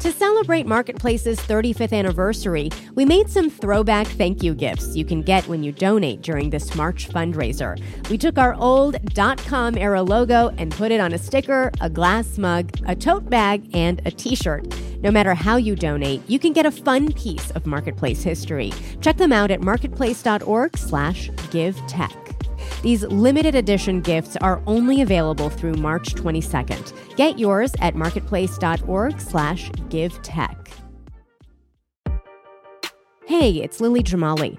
To celebrate Marketplace's 35th anniversary, we made some throwback thank you gifts you can get when you donate during this March fundraiser. We took our old .com era logo and put it on a sticker, a glass mug, a tote bag, and a t-shirt. No matter how you donate, you can get a fun piece of Marketplace history. Check them out at marketplace.org/givetech. These limited edition gifts are only available through March 22nd. Get yours at marketplace.org/givetech. Hey, it's Lily Jamali.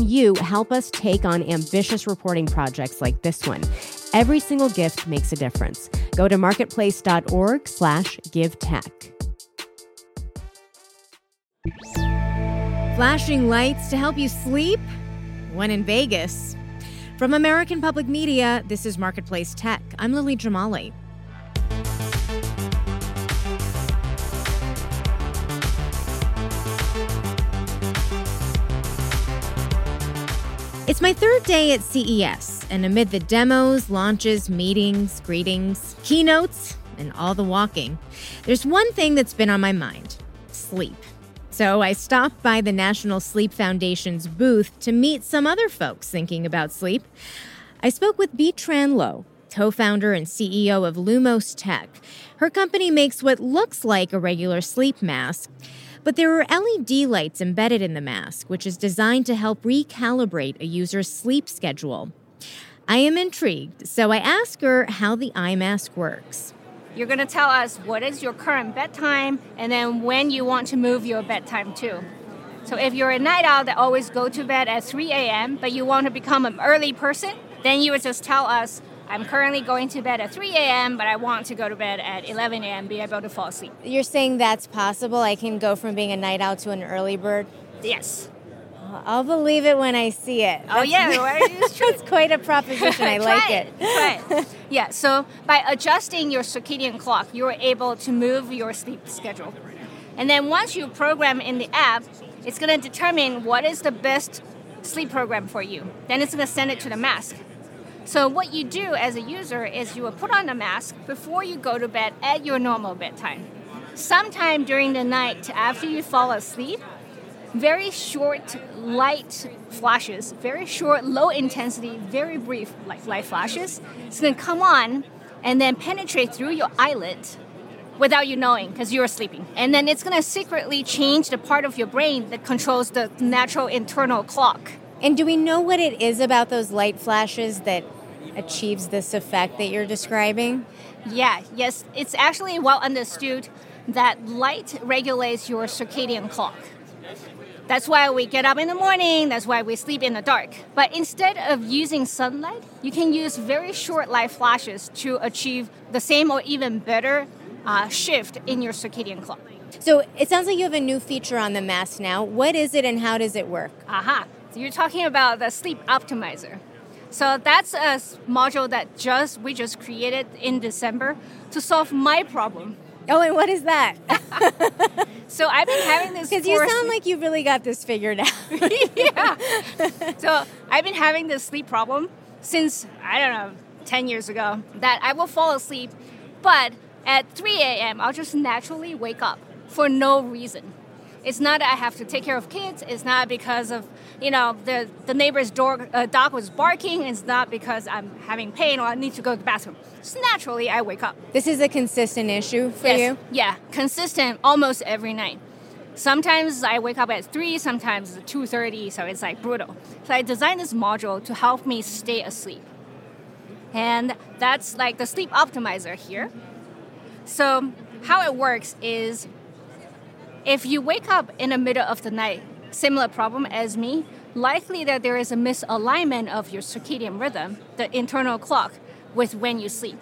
you help us take on ambitious reporting projects like this one. Every single gift makes a difference. Go to marketplace.org/givetech. Flashing lights to help you sleep? When in Vegas. From American Public Media, this is Marketplace Tech. I'm Lily Jamali. It's my third day at CES, and amid the demos, launches, meetings, greetings, keynotes, and all the walking, there's one thing that's been on my mind: sleep. So I stopped by the National Sleep Foundation's booth to meet some other folks thinking about sleep. I spoke with Biquan Luo, co-founder and CEO of Lumos Tech. Her company makes what looks like a regular sleep mask, but there are LED lights embedded in the mask, which is designed to help recalibrate a user's sleep schedule. I am intrigued, so I asked her how the eye mask works. You're going to tell us what is your current bedtime and then when you want to move your bedtime to. So if you're a night owl that always go to bed at 3 a.m., but you want to become an early person, then you would just tell us, I'm currently going to bed at 3 a.m., but I want to go to bed at 11 a.m., be able to fall asleep. You're saying that's possible? I can go from being a night owl to an early bird? Yes. I'll believe it when I see it. Oh, yeah. It's quite a proposition. I like it. Try it. Yeah, so by adjusting your circadian clock, you're able to move your sleep schedule. And then once you program in the app, it's going to determine what is the best sleep program for you. Then it's going to send it to the mask. So what you do as a user is you will put on the mask before you go to bed at your normal bedtime. Sometime during the night after you fall asleep, very short light flashes, very short, low intensity, very brief light flashes, it's going to come on and then penetrate through your eyelid without you knowing because you're sleeping. And then it's going to secretly change the part of your brain that controls the natural internal clock. And do we know what it is about those light flashes that achieves this effect that you're describing? Yes. It's actually well understood that light regulates your circadian clock. That's why we get up in the morning. That's why we sleep in the dark. But instead of using sunlight, you can use very short light flashes to achieve the same or even better shift in your circadian clock. So it sounds like you have a new feature on the mask now. What is it and how does it work? Aha. You're talking about the sleep optimizer. So that's a module that we just created in December to solve my problem. Oh, and what is that? So I've been having this because you sound like you really got this figured out. Yeah. So I've been having this sleep problem since, 10 years ago, that I will fall asleep, but at 3 a.m. I'll just naturally wake up for no reason. It's not that I have to take care of kids. It's not because of, the neighbor's dog was barking. It's not because I'm having pain or I need to go to the bathroom. Just naturally, I wake up. This is a consistent issue for you? Yeah, consistent almost every night. Sometimes I wake up at 3, sometimes at 2:30, so it's brutal. So I designed this module to help me stay asleep. And that's the sleep optimizer here. So how it works is, if you wake up in the middle of the night, similar problem as me, likely that there is a misalignment of your circadian rhythm, the internal clock, with when you sleep.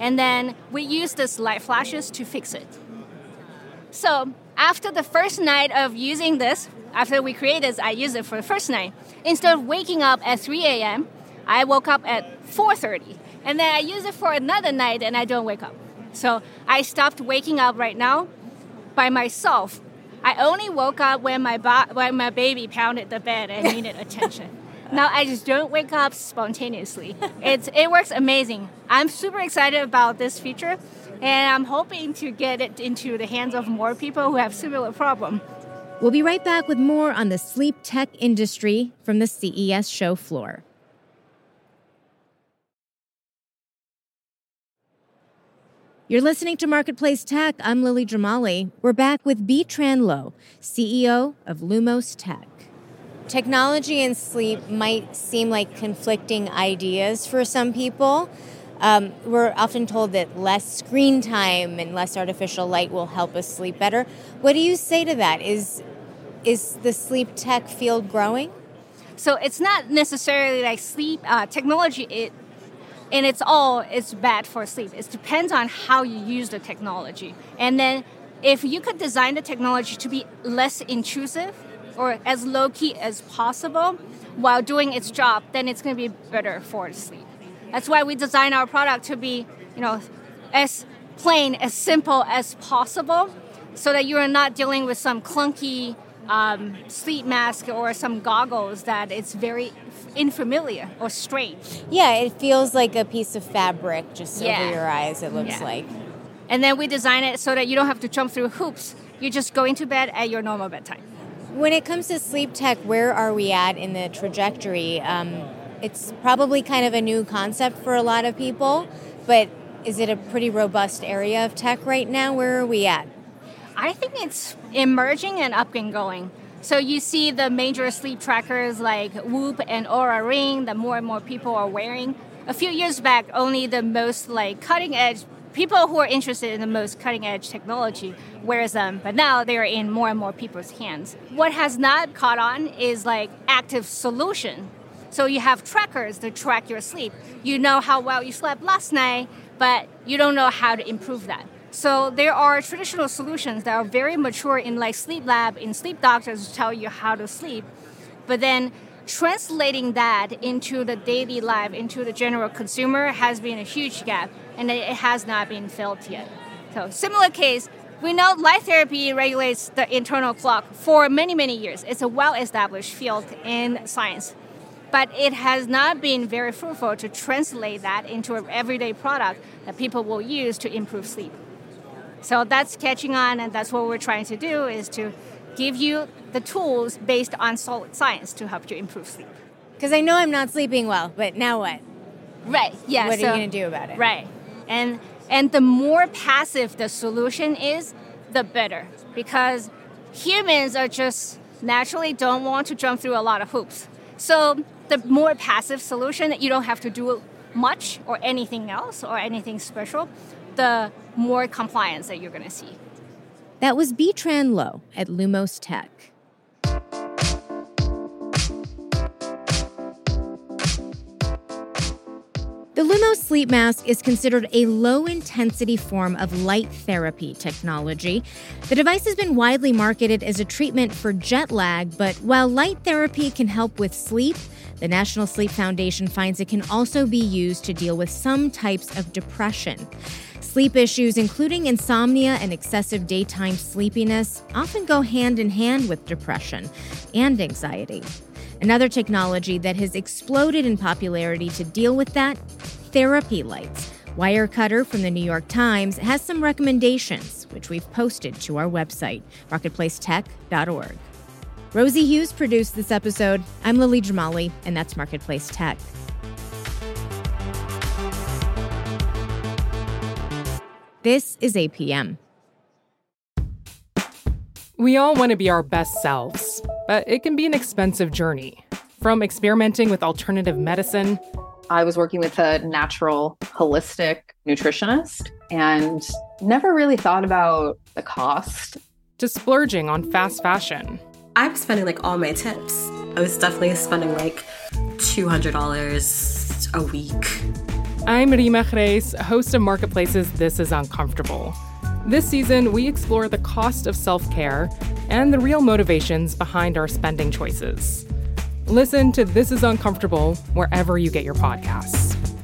And then we use these light flashes to fix it. So After the first night of using this, after we created this, I used it for the first night. Instead of waking up at 3 a.m., I woke up at 4:30. And then I use it for another night, and I don't wake up. So I stopped waking up right now by myself. I only woke up when my baby pounded the bed and needed attention. Now I just don't wake up spontaneously. It works amazing. I'm super excited about this feature, and I'm hoping to get it into the hands of more people who have similar problems. We'll be right back with more on the sleep tech industry from the CES show floor. You're listening to Marketplace Tech. I'm Lily Jamali. We're back with Biquan Luo, CEO of Lumos Tech. Technology and sleep might seem like conflicting ideas for some people. We're often told that less screen time and less artificial light will help us sleep better. What do you say to that? Is the sleep tech field growing? So it's not necessarily like sleep technology. It's bad for sleep. It depends on how you use the technology. And then if you could design the technology to be less intrusive or as low-key as possible while doing its job, then it's going to be better for sleep. That's why we design our product to be, as plain, as simple as possible, so that you are not dealing with some clunky sleep mask or some goggles that it's very unfamiliar or strange. Yeah, it feels like a piece of fabric just over your eyes, it looks like. And then we design it so that you don't have to jump through hoops. You just go into bed at your normal bedtime. When it comes to sleep tech, where are we at in the trajectory? It's probably kind of a new concept for a lot of people, but is it a pretty robust area of tech right now? Where are we at? I think it's emerging and up and going. So you see the major sleep trackers like Whoop and Oura Ring that more and more people are wearing. A few years back, only the most cutting-edge people who are interested in the most cutting-edge technology wears them, but now they are in more and more people's hands. What has not caught on is active solution. So you have trackers that track your sleep. You know how well you slept last night, but you don't know how to improve that. So there are traditional solutions that are very mature in sleep lab, in sleep doctors who tell you how to sleep. But then translating that into the daily life, into the general consumer has been a huge gap, and it has not been filled yet. So similar case, we know light therapy regulates the internal clock for many, many years. It's a well-established field in science. But it has not been very fruitful to translate that into an everyday product that people will use to improve sleep. So that's catching on, and that's what we're trying to do, is to give you the tools based on solid science to help you improve sleep. Because I know I'm not sleeping well, but now what? Right, yeah. What are you going to do about it? Right. And the more passive the solution is, the better. Because humans are just naturally don't want to jump through a lot of hoops. So the more passive solution, that you don't have to do much or anything else or anything special, the more compliance that you're going to see. That was Biquan Luo at Lumos Tech. The Lumos Sleep Mask is considered a low-intensity form of light therapy technology. The device has been widely marketed as a treatment for jet lag, but while light therapy can help with sleep, the National Sleep Foundation finds it can also be used to deal with some types of depression. Sleep issues, including insomnia and excessive daytime sleepiness, often go hand in hand with depression and anxiety. Another technology that has exploded in popularity to deal with that, therapy lights. Wirecutter from the New York Times has some recommendations, which we've posted to our website, marketplacetech.org. Rosie Hughes produced this episode. I'm Lily Jamali, and that's Marketplace Tech. This is APM. We all want to be our best selves, but it can be an expensive journey. From experimenting with alternative medicine. I was working with a natural, holistic nutritionist and never really thought about the cost. To splurging on fast fashion. I was spending all my tips. I was definitely spending $200 a week. I'm Rima Grace, host of Marketplace's This Is Uncomfortable. This season, we explore the cost of self-care and the real motivations behind our spending choices. Listen to This Is Uncomfortable wherever you get your podcasts.